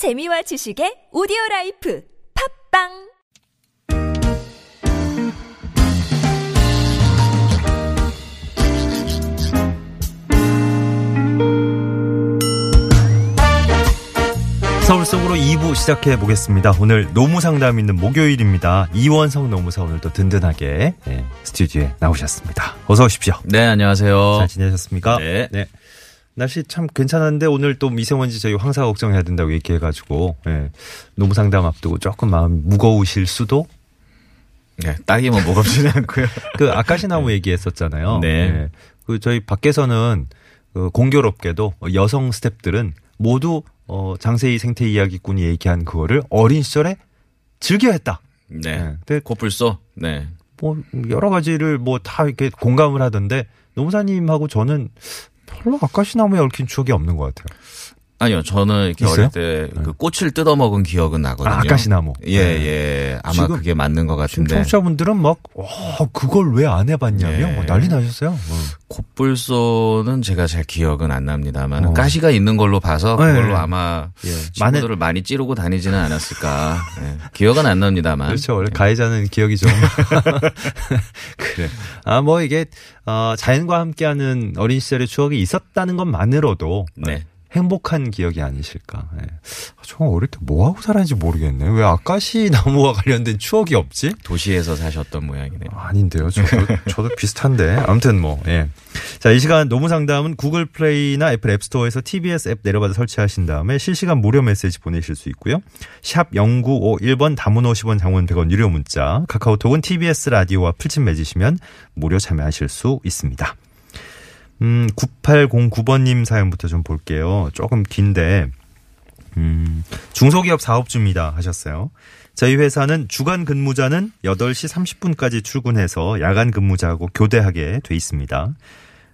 재미와 지식의 오디오라이프 팟빵 서울 속으로 2부 시작해보겠습니다. 오늘 노무상담 있는 목요일입니다. 이원석 노무사 오늘도 든든하게 스튜디오에 나오셨습니다. 어서 오십시오. 네, 안녕하세요. 잘 지내셨습니까? 네. 날씨 참 괜찮은데 오늘 또 미세먼지 저희 황사 걱정해야 된다고 얘기해가지고 노무상담 앞두고 조금 마음이 무거우실 수도? 네, 딱히 뭐 무겁지는 않고요. 그 아카시나무 얘기했었잖아요. 네. 그 저희 밖에서는 그 공교롭게도 여성 스태프들은 모두 장세희 생태 이야기꾼이 얘기한 그거를 어린 시절에 즐겨 했다. 네. 근데 고풀소. 네. 뭐, 여러 가지를 뭐 다 이렇게 공감을 하던데, 노무사님하고 저는 별로 아카시나무에 얽힌 추억이 없는 것 같아요. 아니요, 저는 이렇게 있어요? 어릴 때 그 꽃을 뜯어먹은 기억은 나거든요. 아카시나무. 예. 아마 지금, 그게 맞는 것 같은데. 청취자분들은 막, 그걸 왜 안 해봤냐며 뭐 난리 나셨어요. 콧불소는 제가 잘 기억은 안 납니다만 가시가 있는 걸로 봐서 그걸로 아마 친구들을 많이 찌르고 다니지는 않았을까. 네. 기억은 안 납니다만. 그렇죠. 원래 가해자는 기억이 좀. 그래. 아, 뭐 이게 자연과 함께하는 어린 시절의 추억이 있었다는 것만으로도 행복한 기억이 아니실까. 저 어릴 때 뭐하고 살았는지 모르겠네. 왜 아카시나무와 관련된 추억이 없지? 도시에서 사셨던 모양이네요. 아닌데요. 저도 비슷한데. 아무튼 뭐. 자, 이 시간 노무상담은 구글 플레이나 애플 앱스토어에서 TBS 앱 내려받아 설치하신 다음에 실시간 무료 메시지 보내실 수 있고요. 샵 0951번 단문 50원 장문 100원 유료 문자. 카카오톡은 TBS 라디오와 풀친 맺으시면 무료 참여하실 수 있습니다. 9809번님 사연부터 좀 볼게요. 조금 긴데, 중소기업 사업주입니다 하셨어요. 저희 회사는 주간 근무자는 8시 30분까지 출근해서 야간 근무자하고 교대하게 돼 있습니다.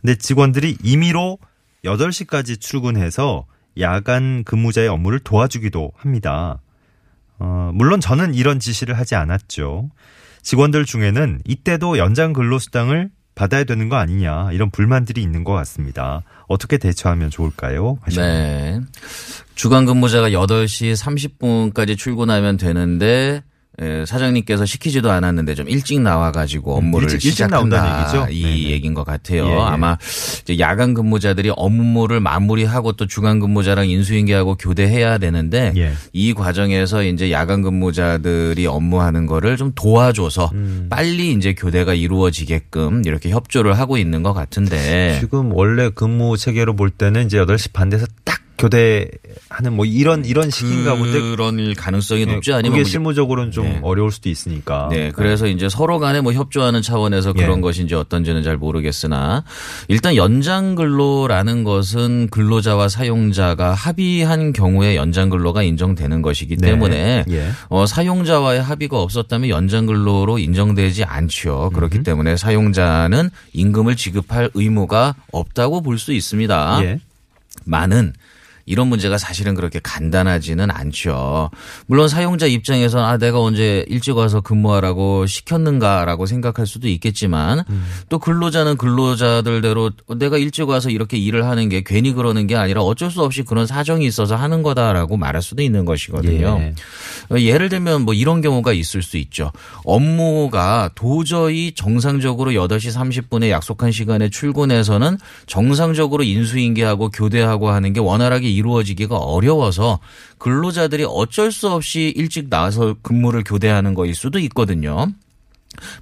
근데 직원들이 임의로 8시까지 출근해서 야간 근무자의 업무를 도와주기도 합니다. 물론 저는 이런 지시를 하지 않았죠. 직원들 중에는 이때도 연장 근로수당을 받아야 되는 거 아니냐 이런 불만들이 있는 것 같습니다. 어떻게 대처하면 좋을까요? 네. 주간 근무자가 8시 30분까지 출근하면 되는데 사장님께서 시키지도 않았는데 좀 일찍 나와가지고 업무를 시작한다 일찍 나온다는 얘기죠? 이 얘기인 것 같아요. 아마 이제 야간 근무자들이 업무를 마무리하고 또 주간 근무자랑 인수인계하고 교대해야 되는데 이 과정에서 이제 야간 근무자들이 업무하는 거를 좀 도와줘서 빨리 이제 교대가 이루어지게끔 이렇게 협조를 하고 있는 것 같은데 지금 원래 근무 체계로 볼 때는 이제 8시 반 돼서 딱 교대하는 뭐 이런 식인가 본데 그런 가능성이 높지 않으면 그게 실무적으로는 좀 어려울 수도 있으니까. 네, 그래서 이제 서로 간에 뭐 협조하는 차원에서 그런 것인지 어떤지는 잘 모르겠으나 일단 연장 근로라는 것은 근로자와 사용자가 합의한 경우에 연장 근로가 인정되는 것이기 때문에 사용자와의 합의가 없었다면 연장 근로로 인정되지 않죠. 그렇기 때문에 사용자는 임금을 지급할 의무가 없다고 볼 수 있습니다. 많은 이런 문제가 사실은 그렇게 간단하지는 않죠. 물론 사용자 입장에서는 내가 언제 일찍 와서 근무하라고 시켰는가라고 생각할 수도 있겠지만 또 근로자는 근로자들대로 내가 일찍 와서 이렇게 일을 하는 게 괜히 그러는 게 아니라 어쩔 수 없이 그런 사정이 있어서 하는 거다라고 말할 수도 있는 것이거든요. 예를 들면 뭐 이런 경우가 있을 수 있죠. 업무가 도저히 정상적으로 8시 30분에 약속한 시간에 출근해서는 정상적으로 인수인계하고 교대하고 하는 게 원활하게 이루어지기가 어려워서 근로자들이 어쩔 수 없이 일찍 나와서 근무를 교대하는 거일 수도 있거든요.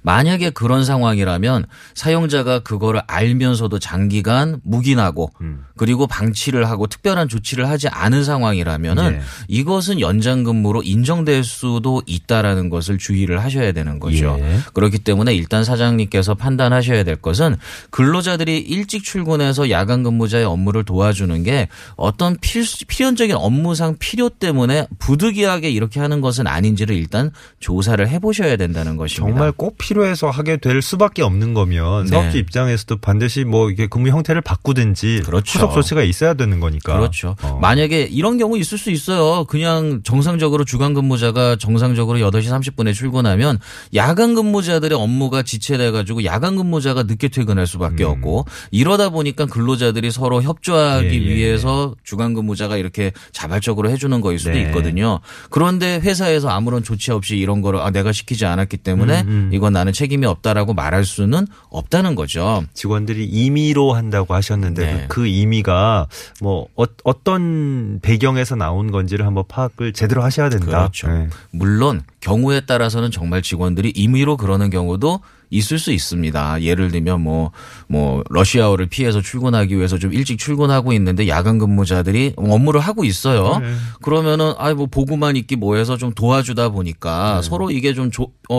만약에 그런 상황이라면 사용자가 그거를 알면서도 장기간 묵인하고 그리고 방치를 하고 특별한 조치를 하지 않은 상황이라면은 이것은 연장 근무로 인정될 수도 있다라는 것을 주의를 하셔야 되는 거죠. 그렇기 때문에 일단 사장님께서 판단하셔야 될 것은 근로자들이 일찍 출근해서 야간 근무자의 업무를 도와주는 게 어떤 필연적인 업무상 필요 때문에 부득이하게 이렇게 하는 것은 아닌지를 일단 조사를 해보셔야 된다는 것입니다. 정말 꼭 필요해서 하게 될 수밖에 없는 거면 네. 사업주 입장에서도 반드시 뭐 이게 근무 형태를 바꾸든지 그렇죠. 후속 조치가 있어야 되는 거니까. 그렇죠. 만약에 이런 경우 있을 수 있어요. 그냥 정상적으로 주간 근무자가 정상적으로 8시 30분에 출근하면 야간 근무자들의 업무가 지체돼 가지고 야간 근무자가 늦게 퇴근할 수밖에 없고 이러다 보니까 근로자들이 서로 협조하기 위해서 주간 근무자가 이렇게 자발적으로 해주는 거일 수도 네. 있거든요. 그런데 회사에서 아무런 조치 없이 이런 거를 아, 내가 시키지 않았기 때문에 이건 나는 책임이 없다라고 말할 수는 없다는 거죠. 직원들이 임의로 한다고 하셨는데 네. 그 임의가 뭐 어떤 배경에서 나온 건지를 한번 파악을 제대로 하셔야 된다. 그렇죠. 네. 물론 경우에 따라서는 정말 직원들이 임의로 그러는 경우도 있을 수 있습니다. 예를 들면 뭐 러시아워를 피해서 출근하기 위해서 좀 일찍 출근하고 있는데 야간 근무자들이 업무를 하고 있어요. 네. 그러면은 아 뭐 보고만 있기 뭐해서 좀 도와주다 보니까 네. 서로 이게 좀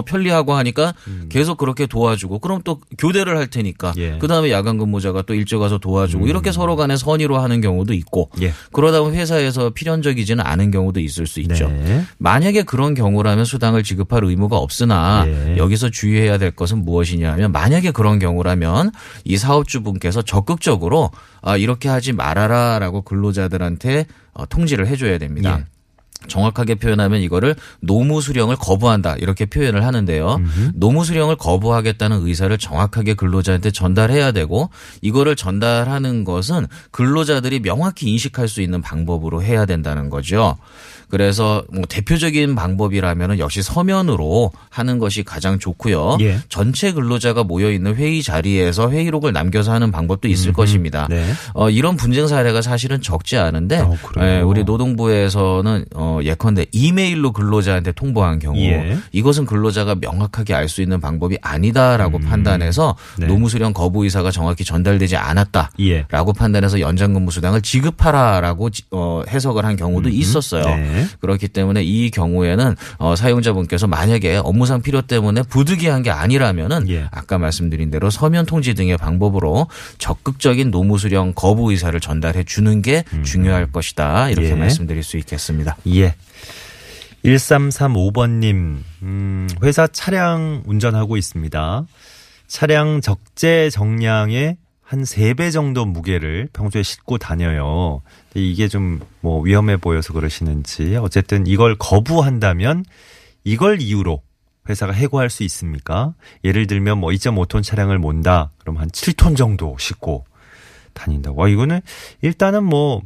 편리하고 하니까 계속 그렇게 도와주고 그럼 또 교대를 할 테니까 예. 그다음에 야간 근무자가 또 일찍 가서 도와주고 이렇게 서로 간에 선의로 하는 경우도 있고 예. 그러다 보면 회사에서 필연적이지는 않은 경우도 있을 수 있죠. 네. 만약에 그런 경우라면 수당을 지급할 의무가 없으나 예. 여기서 주의해야 될 것은 무엇이냐 하면 만약에 그런 경우라면 이 사업주분께서 적극적으로 아, 이렇게 하지 말아라라고 근로자들한테 통지를 해줘야 됩니다. 예. 정확하게 표현하면 이거를 노무 수령을 거부한다 이렇게 표현을 하는데요. 노무 수령을 거부하겠다는 의사를 정확하게 근로자한테 전달해야 되고 이거를 전달하는 것은 근로자들이 명확히 인식할 수 있는 방법으로 해야 된다는 거죠. 그래서 뭐 대표적인 방법이라면 역시 서면으로 하는 것이 가장 좋고요. 예. 전체 근로자가 모여있는 회의 자리에서 회의록을 남겨서 하는 방법도 있을 것입니다. 네. 이런 분쟁 사례가 사실은 적지 않은데 예, 우리 노동부에서는 예컨대 이메일로 근로자한테 통보한 경우 예. 이것은 근로자가 명확하게 알 수 있는 방법이 아니다라고 판단해서 네. 노무수령 거부 의사가 정확히 전달되지 않았다라고 예. 판단해서 연장근무수당을 지급하라라고 해석을 한 경우도 있었어요. 네. 그렇기 때문에 이 경우에는 사용자분께서 만약에 업무상 필요 때문에 부득이한 게 아니라면은 예. 아까 말씀드린 대로 서면 통지 등의 방법으로 적극적인 노무수령 거부 의사를 전달해 주는 게 중요할 것이다 이렇게 예. 말씀드릴 수 있겠습니다. 예. 1335번님, 회사 차량 운전하고 있습니다. 차량 적재 정량의 한 3배 정도 무게를 평소에 싣고 다녀요. 이게 좀 뭐 위험해 보여서 그러시는지, 어쨌든 이걸 거부한다면 이걸 이유로 회사가 해고할 수 있습니까? 예를 들면 뭐 2.5톤 차량을 몬다, 그럼 한 7톤 정도 싣고 다닌다고. 아, 이거는 일단은 뭐,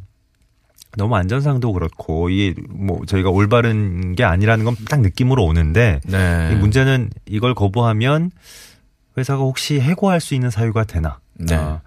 너무 안전상도 그렇고 이게 뭐 저희가 올바른 게 아니라는 건 딱 느낌으로 오는데 네. 이 문제는 이걸 거부하면 회사가 혹시 해고할 수 있는 사유가 되나? 네. 아,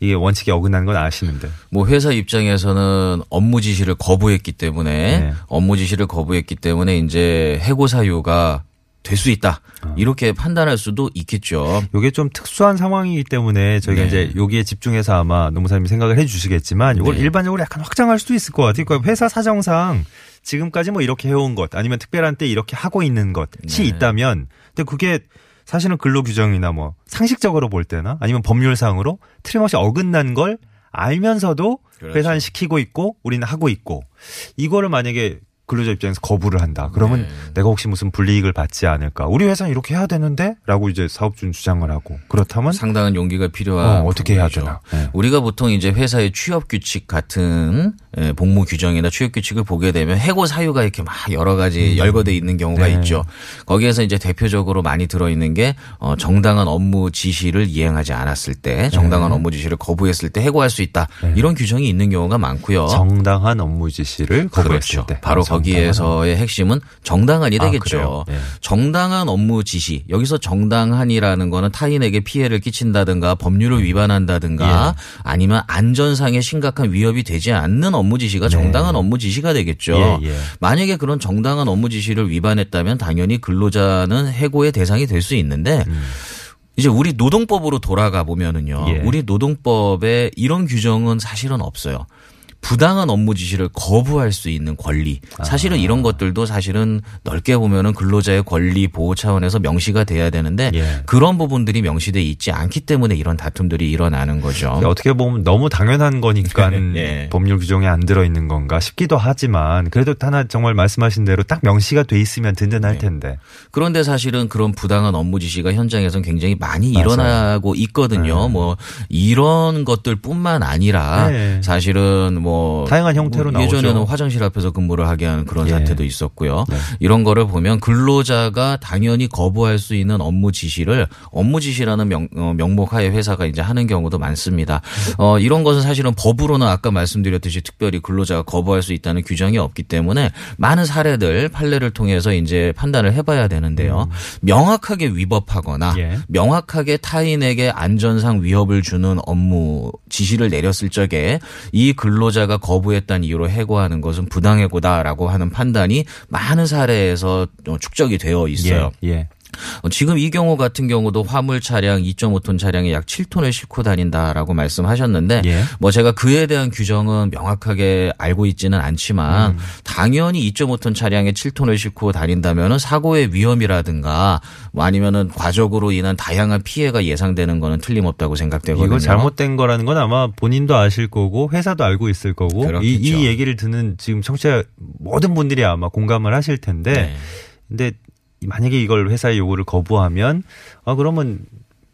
이게 원칙에 어긋난 건 아시는데. 뭐 회사 입장에서는 업무 지시를 거부했기 때문에 네. 업무 지시를 거부했기 때문에 이제 해고 사유가 될 수 있다. 이렇게 판단할 수도 있겠죠. 이게 좀 특수한 상황이기 때문에 저희가 네. 이제 여기에 집중해서 아마 노무사님이 생각을 해 주시겠지만 이걸 네. 일반적으로 약간 확장할 수도 있을 것 같아요. 그러니까 회사 사정상 지금까지 뭐 이렇게 해온 것 아니면 특별한 때 이렇게 하고 있는 것이 네. 있다면 근데 그게 사실은 근로규정이나 뭐 상식적으로 볼 때나 아니면 법률상으로 틀림없이 어긋난 걸 알면서도 그렇죠. 회사는 시키고 있고 우리는 하고 있고 이거를 만약에 근로자 입장에서 거부를 한다. 그러면 네. 내가 혹시 무슨 불이익을 받지 않을까. 우리 회사는 이렇게 해야 되는데? 라고 이제 사업주는 주장을 하고. 그렇다면? 상당한 용기가 필요한. 어떻게 해야 되나. 네. 우리가 보통 이제 회사의 취업 규칙 같은 복무 규정이나 취업 규칙을 보게 되면 해고 사유가 이렇게 막 여러 가지 열거되어 있는 경우가 네. 있죠. 거기에서 이제 대표적으로 많이 들어있는 게 정당한 업무 지시를 이행하지 않았을 때 정당한 업무 지시를 거부했을 때 해고할 수 있다. 네. 이런 규정이 있는 경우가 많고요. 정당한 업무 지시를 거부했을 그렇죠. 때. 바로 거기에서의 핵심은 정당한이 되겠죠. 네. 정당한 업무 지시. 여기서 정당한이라는 거는 타인에게 피해를 끼친다든가 법률을 위반한다든가 예. 아니면 안전상의 심각한 위협이 되지 않는 업무 지시가 정당한 네. 업무 지시가 되겠죠. 예, 예. 만약에 그런 정당한 업무 지시를 위반했다면 당연히 근로자는 해고의 대상이 될 수 있는데 이제 우리 노동법으로 돌아가 보면은요. 예. 우리 노동법에 이런 규정은 사실은 없어요. 부당한 업무 지시를 거부할 수 있는 권리. 사실은 이런 것들도 사실은 넓게 보면은 근로자의 권리 보호 차원에서 명시가 돼야 되는데 예. 그런 부분들이 명시돼 있지 않기 때문에 이런 다툼들이 일어나는 거죠. 어떻게 보면 너무 당연한 거니까 예. 법률 규정에 안 들어있는 건가 싶기도 하지만 그래도 하나 정말 말씀하신 대로 딱 명시가 돼 있으면 든든할 텐데. 예. 그런데 사실은 그런 부당한 업무 지시가 현장에서는 굉장히 많이 일어나고 있거든요. 뭐 이런 것들뿐만 아니라 예. 사실은 뭐 다양한 형태로 나오죠. 예전에는 화장실 앞에서 근무를 하게 하는 그런 예. 사태도 있었고요. 네. 이런 거를 보면 근로자가 당연히 거부할 수 있는 업무 지시를 업무 지시라는 명목하에 회사가 이제 하는 경우도 많습니다. 이런 것은 사실은 법으로는 아까 말씀드렸듯이 특별히 근로자가 거부할 수 있다는 규정이 없기 때문에 많은 사례들 판례를 통해서 이제 판단을 해봐야 되는데요. 명확하게 위법하거나 예. 명확하게 타인에게 안전상 위협을 주는 업무 지시를 내렸을 적에 이 근로자 가 거부했다는 이유로 해고하는 것은 부당해고다라고 하는 판단이 많은 사례에서 축적이 되어 있어요. 예, 예. 지금 이 경우 같은 경우도 화물 차량 2.5톤 차량에 약 7톤을 싣고 다닌다라고 말씀하셨는데 예. 뭐 제가 그에 대한 규정은 명확하게 알고 있지는 않지만 당연히 2.5톤 차량에 7톤을 싣고 다닌다면은 사고의 위험이라든가 뭐 아니면은 과적으로 인한 다양한 피해가 예상되는 거는 틀림없다고 생각되거든요. 이거 잘못된 거라는 건 아마 본인도 아실 거고 회사도 알고 있을 거고 이 얘기를 듣는 지금 청취자 모든 분들이 아마 공감을 하실 텐데 네. 근데 만약에 이걸 회사의 요구를 거부하면 아 그러면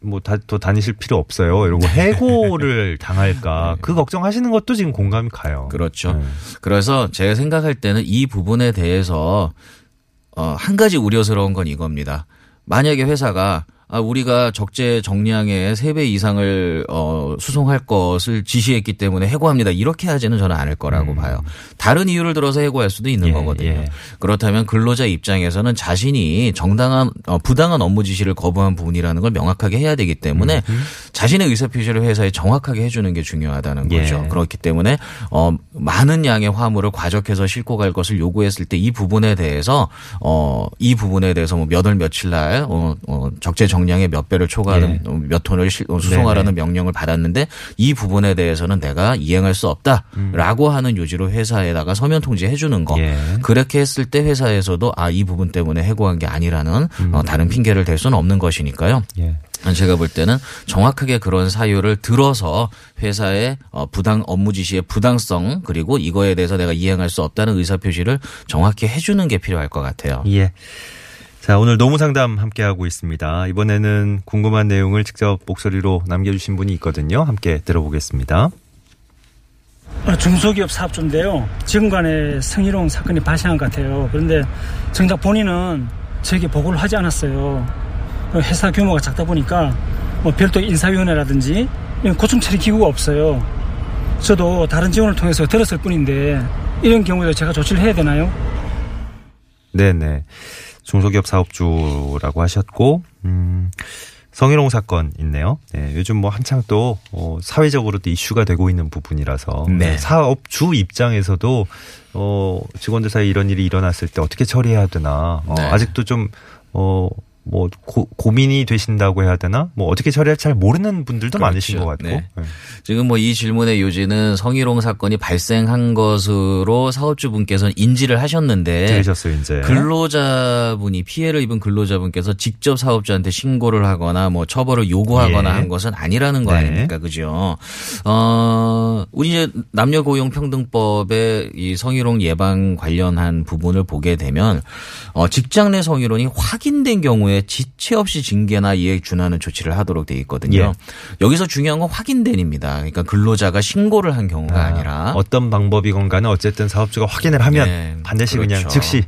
뭐 더 다니실 필요 없어요. 이러고 해고를 당할까 네. 그 걱정하시는 것도 지금 공감이 가요. 그렇죠. 네. 그래서 제가 생각할 때는 이 부분에 대해서 한 가지 우려스러운 건 이겁니다. 만약에 회사가 우리가 적재 정량의 3배 이상을 수송할 것을 지시했기 때문에 해고합니다. 이렇게 하지는 저는 않을 거라고 봐요. 다른 이유를 들어서 해고할 수도 있는 예, 거거든요. 예. 그렇다면 근로자 입장에서는 자신이 부당한 업무 지시를 거부한 부분이라는 걸 명확하게 해야 되기 때문에 자신의 의사표시를 회사에 정확하게 해주는 게 중요하다는 거죠. 예. 그렇기 때문에 많은 양의 화물을 과적해서 싣고 갈 것을 요구했을 때 이 부분에 대해서 뭐 몇 월 며칠 날 적재 정량의 몇 배를 초과하는 예. 몇 톤을 수송하라는 네네. 명령을 받았는데 이 부분에 대해서는 내가 이행할 수 없다라고 하는 요지로 회사에다가 서면 통지해 주는 거. 예. 그렇게 했을 때 회사에서도 이 부분 때문에 해고한 게 아니라는 다른 핑계를 댈 수는 없는 것이니까요. 예. 제가 볼 때는 정확하게 그런 사유를 들어서 회사의 부당 업무 지시의 부당성 그리고 이거에 대해서 내가 이행할 수 없다는 의사표시를 정확히 해 주는 게 필요할 것 같아요. 예. 자, 오늘 노무상담 함께하고 있습니다. 이번에는 궁금한 내용을 직접 목소리로 남겨주신 분이 있거든요. 함께 들어보겠습니다. 중소기업 사업주인데요. 직원간의 성희롱 사건이 발생한 것 같아요. 그런데 정작 본인은 저에게 보고를 하지 않았어요. 회사 규모가 작다 보니까 뭐 별도의 인사위원회라든지 고충 처리 기구가 없어요. 저도 다른 지원을 통해서 들었을 뿐인데 이런 경우에도 제가 조치를 해야 되나요? 네네. 중소기업 사업주라고 하셨고 성희롱 사건 있네요. 네, 요즘 뭐 한창 또 사회적으로도 이슈가 되고 있는 부분이라서 네. 사업주 입장에서도 직원들 사이에 이런 일이 일어났을 때 어떻게 처리해야 되나 네. 아직도 좀 뭐 고민이 되신다고 해야 되나? 뭐 어떻게 처리할지 잘 모르는 분들도 그렇죠. 많으신 것 같고. 네. 네. 지금 뭐 이 질문의 요지는 성희롱 사건이 발생한 것으로 사업주분께서는 인지를 하셨는데 들으셨어요, 이제. 근로자분이 피해를 입은 근로자분께서 직접 사업주한테 신고를 하거나 뭐 처벌을 요구하거나 예. 한 것은 아니라는 거 네. 아닙니까? 그죠? 우리 이제 남녀 고용 평등법의 이 성희롱 예방 관련한 부분을 보게 되면 직장 내 성희롱이 확인된 경우에 지체 없이 징계나 이에 준하는 조치를 하도록 되어 있거든요. 예. 여기서 중요한 건 확인된입니다. 그러니까 근로자가 신고를 한 경우가 아니라 어떤 방법이건 간에 어쨌든 사업주가 확인을 하면 네, 반드시 그렇죠. 그냥 즉시.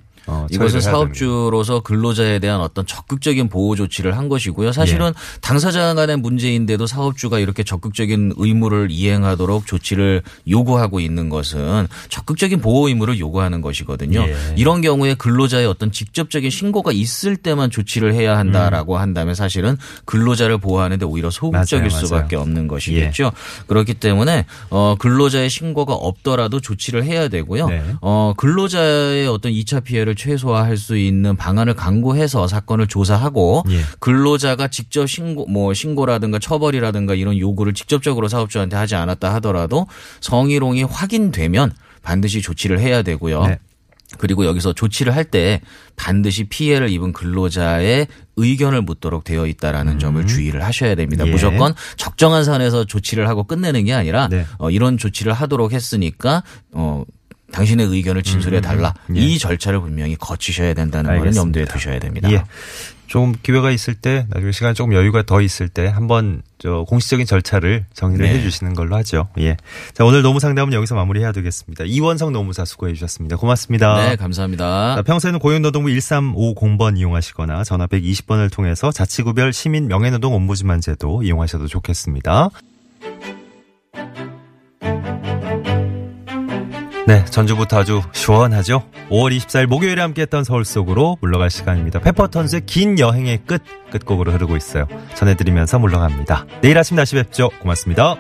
이것은 사업주로서 근로자에 대한 어떤 적극적인 보호 조치를 한 것이고요. 사실은 예. 당사자 간의 문제인데도 사업주가 이렇게 적극적인 의무를 이행하도록 조치를 요구하고 있는 것은 적극적인 보호 의무를 요구하는 것이거든요. 예. 이런 경우에 근로자의 어떤 직접적인 신고가 있을 때만 조치를 해야 한다라고 한다면 사실은 근로자를 보호하는데 오히려 소극적일 수밖에 없는 것이겠죠. 예. 그렇기 때문에 근로자의 신고가 없더라도 조치를 해야 되고요. 네. 근로자의 어떤 2차 피해를 최소화할 수 있는 방안을 강구해서 사건을 조사하고 예. 근로자가 직접 신고라든가 처벌이라든가 이런 요구를 직접적으로 사업주한테 하지 않았다 하더라도 성희롱이 확인되면 반드시 조치를 해야 되고요. 네. 그리고 여기서 조치를 할 때 반드시 피해를 입은 근로자의 의견을 묻도록 되어 있다라는 점을 주의를 하셔야 됩니다. 예. 무조건 적정한 선에서 조치를 하고 끝내는 게 아니라 네. 이런 조치를 하도록 했으니까 당신의 의견을 진술해 달라. 예. 이 절차를 분명히 거치셔야 된다는 걸 염두에 두셔야 됩니다. 예. 좀 기회가 있을 때 나중에 시간이 조금 여유가 더 있을 때 한번 공식적인 절차를 정리를 네. 해 주시는 걸로 하죠. 예. 자, 오늘 노무 상담은 여기서 마무리해야 되겠습니다. 이원석 노무사 수고해 주셨습니다. 고맙습니다. 네, 감사합니다. 자, 평소에는 고용노동부 1350번 이용하시거나 전화 120번을 통해서 자치구별 시민 명예노동 옴부즈만 제도 이용하셔도 좋겠습니다. 네, 전주부터 아주 시원하죠. 5월 24일 목요일에 함께했던 서울 속으로 물러갈 시간입니다. 페퍼턴스의 긴 여행의 끝곡으로 흐르고 있어요. 전해드리면서 물러갑니다. 내일 아침 다시 뵙죠. 고맙습니다.